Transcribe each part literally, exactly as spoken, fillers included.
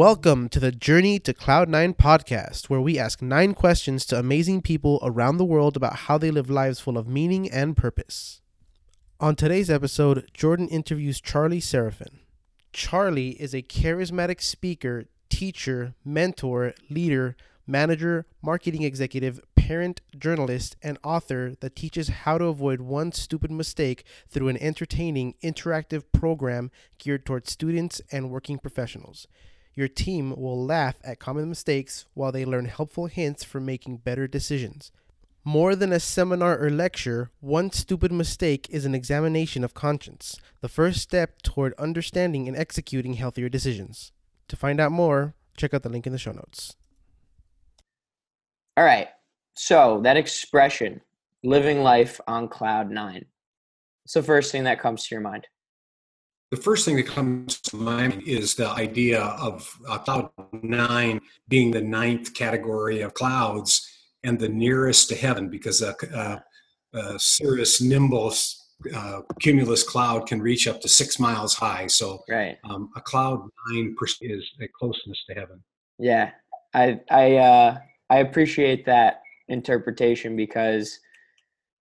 Welcome to the Journey to Cloud Nine podcast, where we ask nine questions to amazing people around the world about how they live lives full of meaning and purpose. On today's episode, Jordan interviews Charlie Seraphin. Charlie is a charismatic speaker, teacher, mentor, leader, manager, marketing executive, parent, journalist, and author that teaches how to avoid one stupid mistake through an entertaining, interactive program geared towards students and working professionals. Your team will laugh at common mistakes while they learn helpful hints for making better decisions. More than a seminar or lecture, One Stupid Mistake is an examination of conscience, the first step toward understanding and executing healthier decisions. To find out more, check out the link in the show notes. All right. So that expression, living life on cloud nine, what's the first thing that comes to your mind? The first thing that comes to mind is the idea of uh, cloud nine being the ninth category of clouds and the nearest to heaven, because a, a, a cirrus nimbus uh, cumulus cloud can reach up to six miles high. So right. um, a cloud nine is a closeness to heaven. Yeah, I I uh, I appreciate that interpretation, because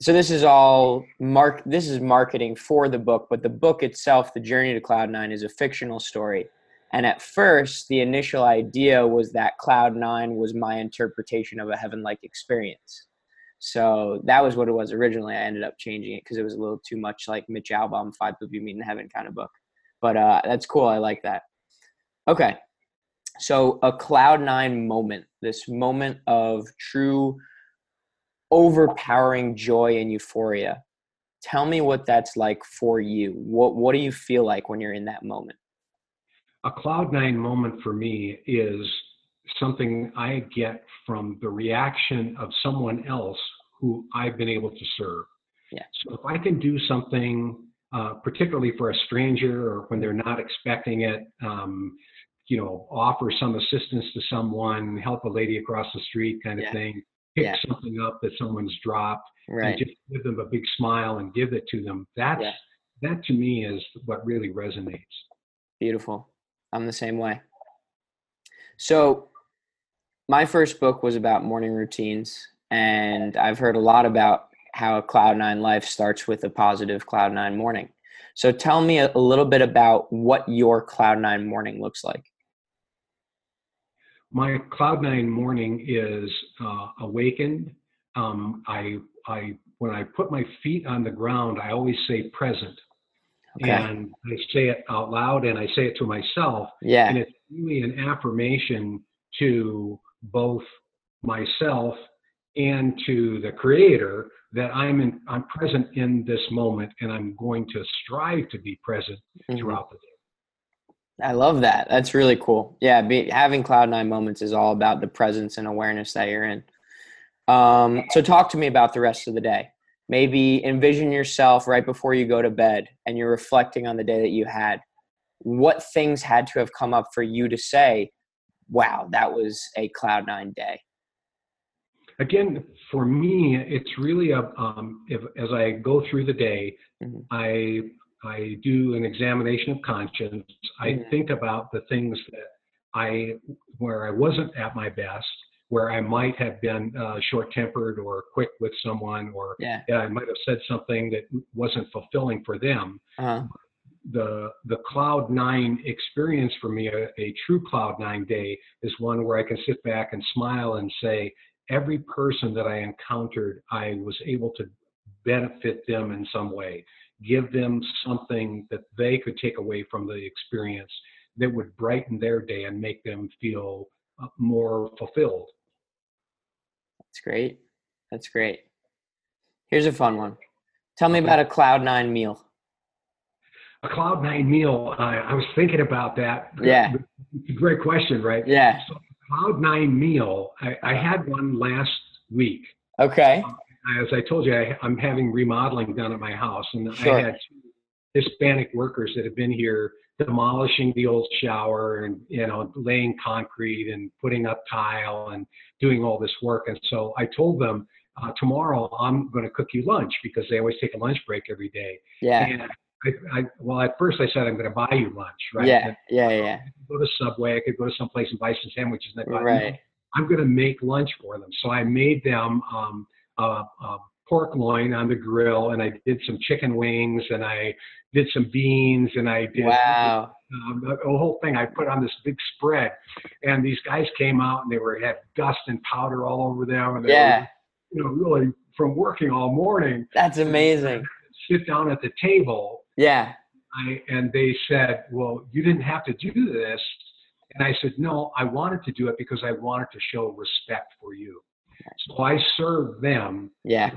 so this is all mark. This is marketing for the book, but the book itself, The Journey to Cloud Nine, is a fictional story. And at first, the initial idea was that Cloud Nine was my interpretation of a heaven-like experience. So that was what it was originally. I ended up changing it because it was a little too much like Mitch Albom, Five People You Meet in Heaven kind of book. But uh, that's cool. I like that. Okay. So a Cloud Nine moment, this moment of true overpowering joy and euphoria. Tell me what that's like for you. What what do you feel like when you're in that moment? A cloud nine moment for me is something I get from the reaction of someone else who I've been able to serve. Yeah. So if I can do something, uh, particularly for a stranger or when they're not expecting it, um, you know, offer some assistance to someone, help a lady across the street kind of yeah. thing. Pick yeah. something up that someone's dropped, right. and just give them a big smile and give it to them. That's, yeah. That to me is what really resonates. Beautiful. I'm the same way. So my first book was about morning routines, and I've heard a lot about how a cloud nine life starts with a positive cloud nine morning. So tell me a little bit about what your cloud nine morning looks like. My cloud nine morning is uh, awakened. Um, I, I, when I put my feet on the ground, I always say present, okay. and I say it out loud and I say it to myself. Yeah. And it's really an affirmation to both myself and to the Creator that I'm in, I'm present in this moment, and I'm going to strive to be present mm-hmm. throughout the day. I love that. That's really cool. Yeah, be, having Cloud Nine moments is all about the presence and awareness that you're in. Um, so talk to me about the rest of the day. Maybe envision yourself right before you go to bed and you're reflecting on the day that you had. What things had to have come up for you to say, wow, that was a Cloud Nine day? Again, for me, it's really, a, um, if, as I go through the day, mm-hmm. I... I do an examination of conscience. I mm-hmm. think about the things that I, where I wasn't at my best, where I might have been uh, short-tempered or quick with someone, or yeah. Yeah, I might have said something that wasn't fulfilling for them. Uh-huh. The the cloud nine experience for me, a, a true cloud nine day, is one where I can sit back and smile and say, every person that I encountered, I was able to benefit them in some way. Give them something that they could take away from the experience that would brighten their day and make them feel more fulfilled. That's great. That's great. Here's a fun one. Tell me about a Cloud Nine meal. A Cloud Nine meal. I, I was thinking about that. Yeah. Great question, right? Yeah. So Cloud Nine meal. I, I had one last week. Okay. Um, As I told you, I, I'm having remodeling done at my house, and sure. I had two Hispanic workers that have been here demolishing the old shower and, you know, laying concrete and putting up tile and doing all this work. And so I told them, uh, tomorrow I'm going to cook you lunch, because they always take a lunch break every day. Yeah. And I, I, well, at first I said, I'm going to buy you lunch, right? Yeah, and, yeah, you know, yeah. I could go to Subway. I could go to someplace and buy some sandwiches. And I thought, right. No, I'm going to make lunch for them. So I made them um, uh, uh, pork loin on the grill, and I did some chicken wings, and I did some beans, and I did wow. um, the whole thing. I put on this big spread, and these guys came out, and they were had dust and powder all over them. And they yeah. were, you know, really from working all morning. That's amazing. Sit down at the table. Yeah. I, and they said, well, you didn't have to do this. And I said, no, I wanted to do it because I wanted to show respect for you. So I served them. Yeah.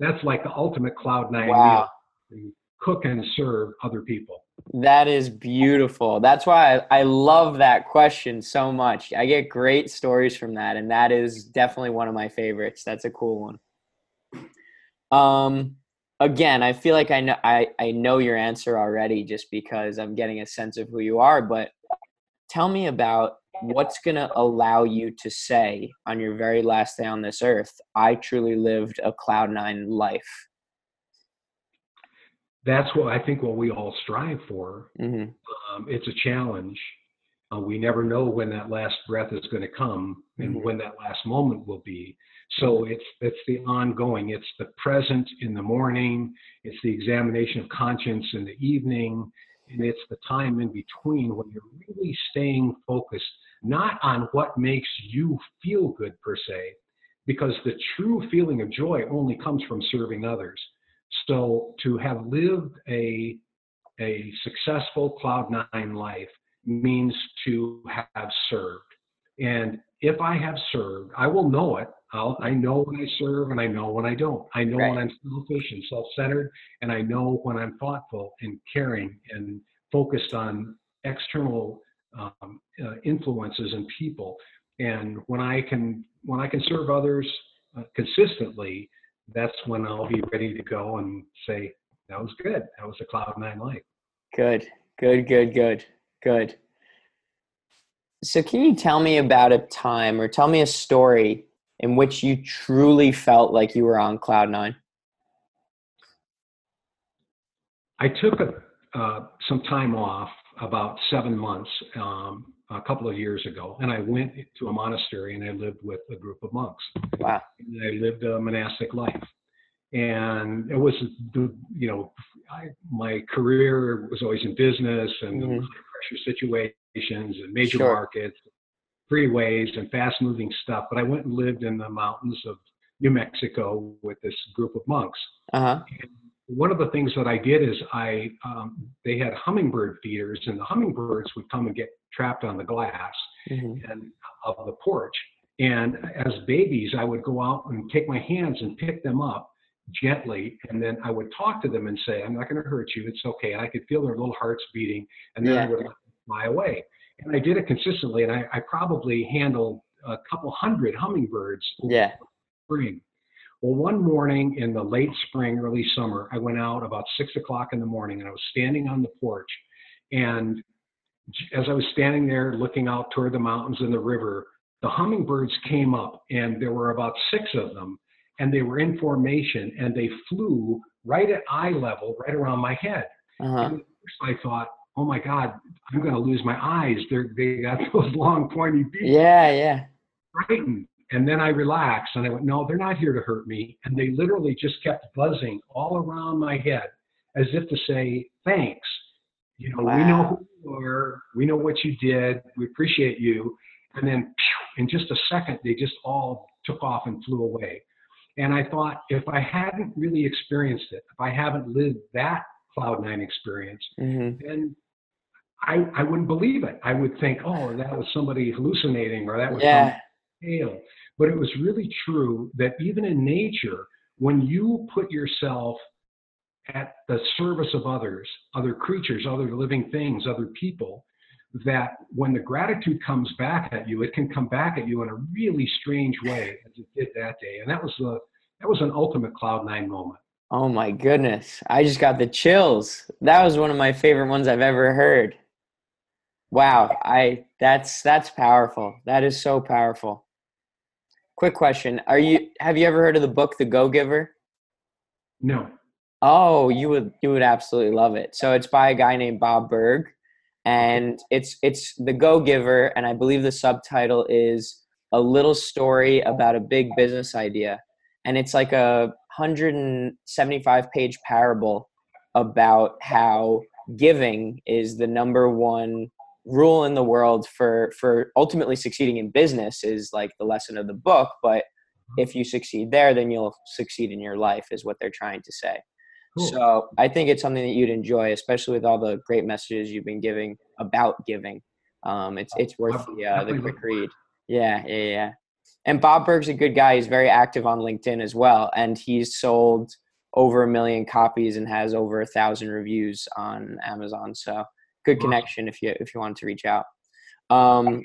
That's like the ultimate Cloud Nine wow. meal. You cook and serve other people. That is beautiful. That's why I, I love that question so much. I get great stories from that. And that is definitely one of my favorites. That's a cool one. Um, again, I feel like I know, I, I know your answer already just because I'm getting a sense of who you are, but tell me about what's going to allow you to say on your very last day on this earth, I truly lived a Cloud Nine life. That's what I think what we all strive for. Mm-hmm. Um, it's a challenge. Uh, we never know when that last breath is going to come and mm-hmm. when that last moment will be. So it's, it's the ongoing, it's the present in the morning, it's the examination of conscience in the evening, and it's the time in between when you're really staying focused, not on what makes you feel good per se, because the true feeling of joy only comes from serving others. So to have lived a, a successful Cloud Nine life means to have served. And if I have served, I will know it. I'll, I know when I serve and I know when I don't. I know right. when I'm selfish and self-centered, and I know when I'm thoughtful and caring and focused on external um, uh, influences and people. And when I can, when I can serve others uh, consistently, that's when I'll be ready to go and say, that was good. That was a Cloud Nine life. Good, good, good, good, good. So can you tell me about a time or tell me a story in which you truly felt like you were on Cloud Nine? I took a, uh, some time off, about seven months, um, a couple of years ago, and I went to a monastery and I lived with a group of monks. Wow. And I lived a monastic life. And it was, you know, I, my career was always in business and mm-hmm. pressure situations and major sure. markets, freeways and fast-moving stuff, but I went and lived in the mountains of New Mexico with this group of monks. Uh-huh. And one of the things that I did is I um, they had hummingbird feeders, and the hummingbirds would come and get trapped on the glass mm-hmm. and of the porch. And as babies, I would go out and take my hands and pick them up gently, and then I would talk to them and say, "I'm not going to hurt you. It's okay." And I could feel their little hearts beating, and then yeah. I would let them fly away. And I did it consistently, and I, I probably handled a couple hundred hummingbirds yeah. spring. Well, one morning in the late spring, early summer, I went out about six o'clock in the morning, and I was standing on the porch. And as I was standing there looking out toward the mountains and the river, the hummingbirds came up, and there were about six of them, and they were in formation, and they flew right at eye level, right around my head. Uh-huh. And first I thought, oh my God, I'm going to lose my eyes. They're, they got those long pointy beaks. Yeah, yeah. Frightened. And then I relaxed and I went, no, they're not here to hurt me. And they literally just kept buzzing all around my head as if to say, thanks. You know, wow. we know who you are. We know what you did. We appreciate you. And then in just a second, they just all took off and flew away. And I thought, if I hadn't really experienced it, if I haven't lived that Cloud Nine experience, mm-hmm. then I, I wouldn't believe it. I would think, oh, that was somebody hallucinating, or that was yeah. tale. But it was really true that even in nature, when you put yourself at the service of others, other creatures, other living things, other people, that when the gratitude comes back at you, it can come back at you in a really strange way, as it did that day. And that was the that was an ultimate Cloud Nine moment. Oh my goodness. I just got the chills. That was one of my favorite ones I've ever heard. Wow. I, that's, that's powerful. That is so powerful. Quick question. Are you, have you ever heard of the book, The Go-Giver? No. Oh, you would you would absolutely love it. So it's by a guy named Bob Berg, and it's it's The Go-Giver, and I believe the subtitle is A Little Story About a Big Business Idea. And it's like a one hundred seventy-five page parable about how giving is the number one rule in the world for for ultimately succeeding in business, is like the lesson of the book. But if you succeed there, then you'll succeed in your life, is what they're trying to say. Cool. So I think it's something that you'd enjoy, especially with all the great messages you've been giving about giving. Um, it's it's worth the uh, the quick read. Yeah, yeah, yeah. And Bob Berg's a good guy. He's very active on LinkedIn as well, and he's sold over a million copies and has over a thousand reviews on Amazon. So good connection if you if you wanted to reach out. Um,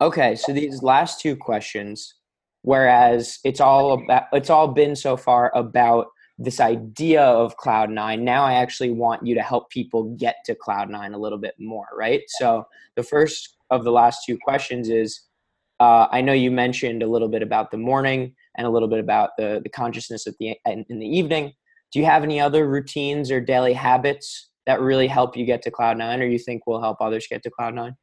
okay, so these last two questions. Whereas it's all about, it's all been so far about this idea of Cloud Nine. Now I actually want you to help people get to Cloud Nine a little bit more, right? So the first of the last two questions is, uh, I know you mentioned a little bit about the morning and a little bit about the, the consciousness at the in, in the evening. Do you have any other routines or daily habits that really help you get to Cloud Nine, or you think will help others get to Cloud Nine?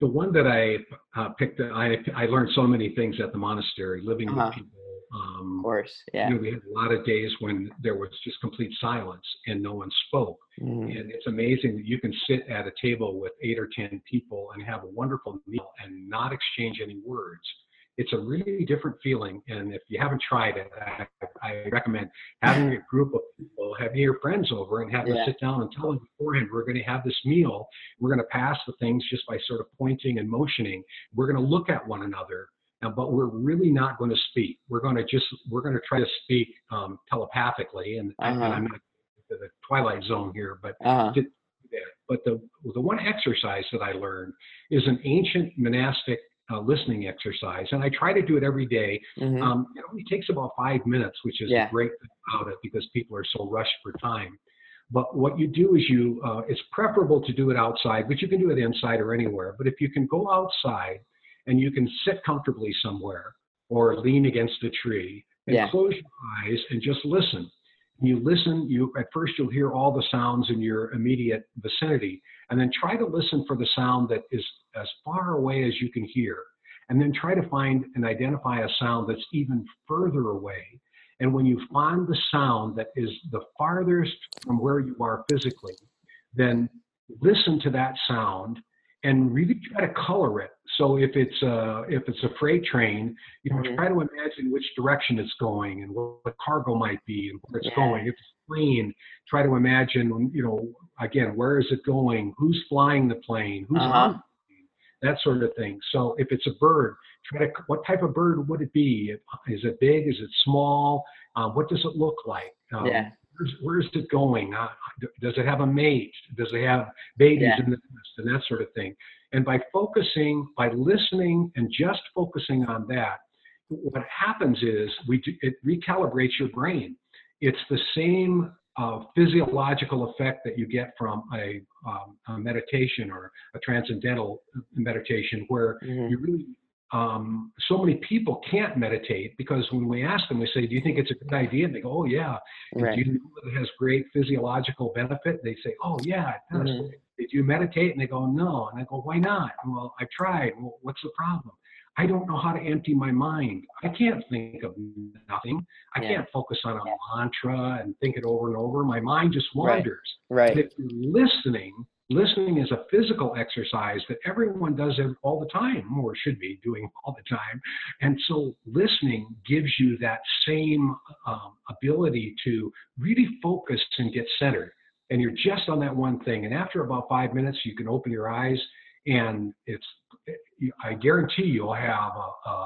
The one that I uh, picked, I I learned so many things at the monastery, living uh-huh. with people. Um, of course, yeah. You know, we had a lot of days when there was just complete silence and no one spoke. Mm. And it's amazing that you can sit at a table with eight or ten people and have a wonderful meal and not exchange any words. It's a really different feeling. And if you haven't tried it, I, I recommend having a group of people, having your friends over and have them yeah. sit down and tell them beforehand, we're going to have this meal. We're going to pass the things just by sort of pointing and motioning. We're going to look at one another, but we're really not going to speak. We're going to just, we're going to try to speak um, telepathically. And, uh-huh. and I'm not to the Twilight Zone here, but uh-huh. to, but the the one exercise that I learned is an ancient monastic Uh, listening exercise, and I try to do it every day. Mm-hmm. Um, it only takes about five minutes, which is yeah. great about it because people are so rushed for time. But what you do is you, uh, it's preferable to do it outside, but you can do it inside or anywhere. But if you can go outside and you can sit comfortably somewhere or lean against a tree and yeah. close your eyes and just listen. You listen, you at first you'll hear all the sounds in your immediate vicinity, and then try to listen for the sound that is as far away as you can hear, and then try to find and identify a sound that's even further away. And when you find the sound that is the farthest from where you are physically, then listen to that sound and really try to color it. So if it's a, if it's a freight train, you know, mm-hmm. try to imagine which direction it's going and what the cargo might be and where it's yeah. going. If it's a plane, try to imagine, you know, again, where is it going? Who's flying the plane? Who's uh-huh. on the plane? That sort of thing. So if it's a bird, try to, what type of bird would it be? Is it big? Is it small? Um, what does it look like? Um, yeah. Where's, where's it going? Uh, does it have a mate? Does it have babies yeah. in the nest and that sort of thing? And by focusing, by listening and just focusing on that, what happens is we do, it recalibrates your brain. It's the same uh, physiological effect that you get from a, um, a meditation or a transcendental meditation, where mm-hmm. you really Um, so many people can't meditate because when we ask them, we say, do you think it's a good idea? And they go, oh yeah. And right. do you know it has great physiological benefit? They say, oh yeah, it does. Mm-hmm. Did you meditate? And they go, no. And I go, why not? And, well, I tried. Well, what's the problem? I don't know how to empty my mind. I can't think of nothing. I yeah. can't focus on a yeah. mantra and think it over and over. My mind just wanders. Right. Right. And if you're listening, Listening is a physical exercise that everyone does all the time, or should be doing all the time. And so listening gives you that same um, ability to really focus and get centered. And you're just on that one thing. And after about five minutes, you can open your eyes, and it's, I guarantee you'll have a, a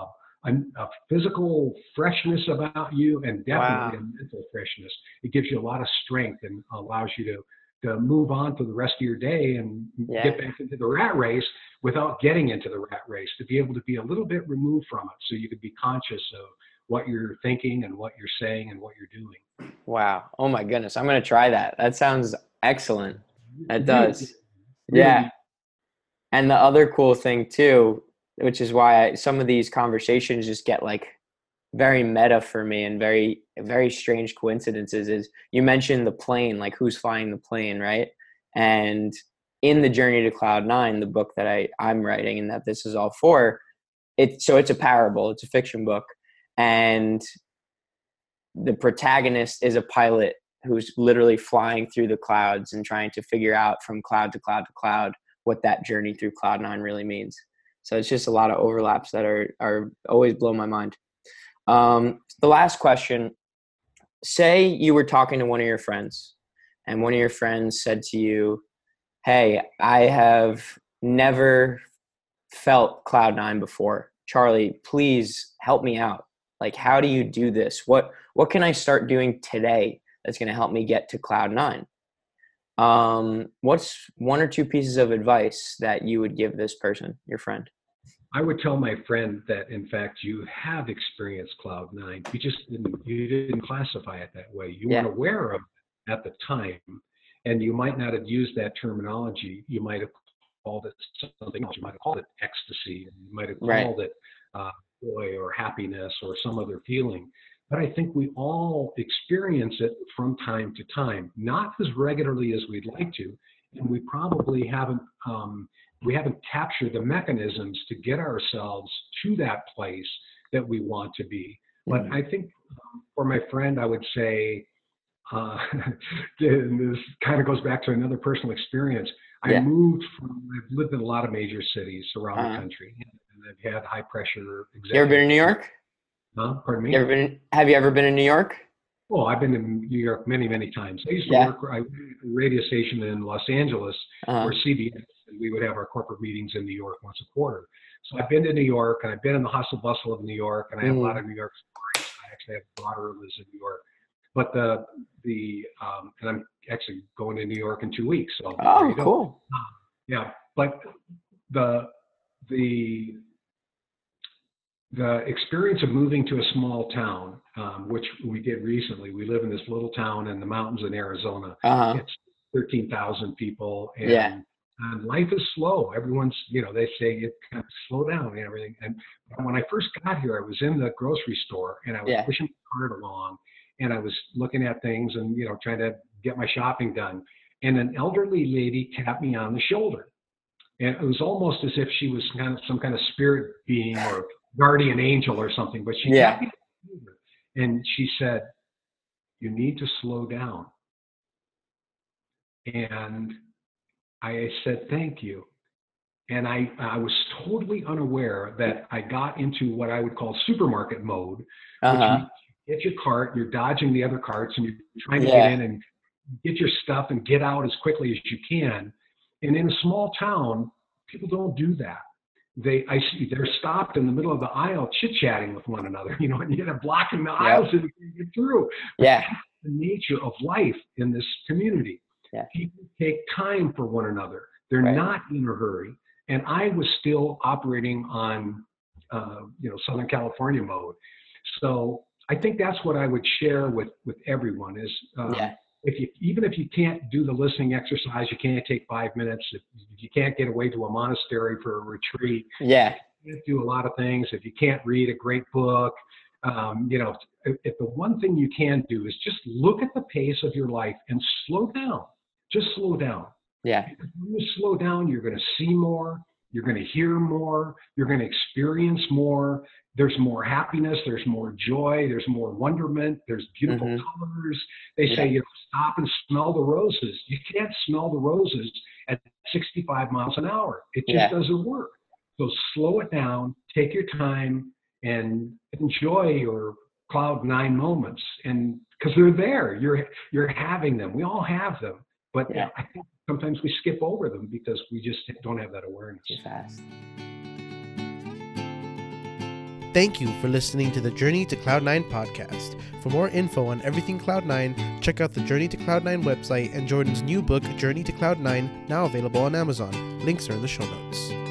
A, a physical freshness about you, and definitely wow. a mental freshness. It gives you a lot of strength and allows you to, to move on to the rest of your day and yeah. get back into the rat race without getting into the rat race, to be able to be a little bit removed from it so you could be conscious of what you're thinking and what you're saying and what you're doing. Wow. Oh my goodness. I'm going to try that. That sounds excellent. That does. Yeah. And the other cool thing too, which is why I, some of these conversations just get like very meta for me and very, very strange coincidences is you mentioned the plane, like who's flying the plane, right? And in the Journey to Cloud Nine, the book that I, I'm writing and that this is all for, it, so it's a parable, it's a fiction book. And the protagonist is a pilot who's literally flying through the clouds and trying to figure out from cloud to cloud to cloud what that journey through Cloud Nine really means. So it's just a lot of overlaps that are, are always blow my mind. Um, the last question, say you were talking to one of your friends and one of your friends said to you, hey, I have never felt Cloud Nine before. Charlie, please help me out. Like, how do you do this? What, what can I start doing today that's going to help me get to Cloud Nine? Um, what's one or two pieces of advice that you would give this person, your friend? I would tell my friend that, in fact, you have experienced Cloud Nine. You just didn't, you didn't classify it that way. You yeah. weren't aware of it at the time, and you might not have used that terminology. You might have called it something else. You might have called it ecstasy. You might have called right. it uh, joy or happiness or some other feeling. But I think we all experience it from time to time, not as regularly as we'd like to, and we probably haven't um, we haven't captured the mechanisms to get ourselves to that place that we want to be. Mm-hmm. But I think um, for my friend, I would say, uh, this kind of goes back to another personal experience. Yeah. I moved from, I've lived in a lot of major cities around uh-huh. the country, and I've had high pressure. You ever been in New York? Huh? Pardon me? You ever been, have you ever been in New York? Well, I've been in New York many, many times. I used to yeah. work at a radio station in Los Angeles uh-huh. for C B S, and we would have our corporate meetings in New York once a quarter. So I've been to New York, and I've been in the hustle bustle of New York, and I have mm. a lot of New York stories. I actually have a daughter who lives in New York. But the, the um, and I'm actually going to New York in two weeks. So oh, cool. Go. Yeah, but the the... The experience of moving to a small town, um, which we did recently, we live in this little town in the mountains in Arizona. Uh-huh. It's thirteen thousand people, and, yeah. and life is slow. Everyone's, you know, they say it kind of slow down and everything. And when I first got here, I was in the grocery store and I was yeah. pushing my cart along, and I was looking at things and, you know, trying to get my shopping done. And an elderly lady tapped me on the shoulder, and it was almost as if she was kind of some kind of spirit being or guardian angel or something, but she yeah. and she said, you need to slow down. And I said, thank you. And I, I was totally unaware that I got into what I would call supermarket mode. Uh-huh. Which you get your cart, you're dodging the other carts, and you're trying to yeah. get in and get your stuff and get out as quickly as you can. And in a small town, people don't do that. They, I see, they're stopped in the middle of the aisle chit-chatting with one another, you know, and you're blocking the aisles and you get through. Yeah. That's the nature of life in this community. Yeah. People take time for one another. They're right. not in a hurry. And I was still operating on, uh, you know, Southern California mode. So I think that's what I would share with, with everyone is, uh, yeah. if you, even if you can't do the listening exercise, you can't take five minutes. If you can't get away to a monastery for a retreat, yeah, you can't do a lot of things. If you can't read a great book, um, you know, if, if the one thing you can do is just look at the pace of your life and slow down. Just slow down. Yeah. Because when you slow down, you're going to see more. You're going to hear more. You're going to experience more. There's more happiness. There's more joy. There's more wonderment. There's beautiful mm-hmm. colors. They yeah. say, you know, stop and smell the roses. You can't smell the roses at sixty-five miles an hour. It just yeah. doesn't work. So slow it down, take your time, and enjoy your Cloud Nine moments. And because they're there, you're, you're having them. We all have them. But yeah. I think sometimes we skip over them because we just don't have that awareness. Too fast. Thank you for listening to the Journey to Cloud Nine podcast. For more info on everything Cloud Nine, check out the Journey to Cloud Nine website and Jordan's new book, Journey to Cloud Nine, now available on Amazon. Links are in the show notes.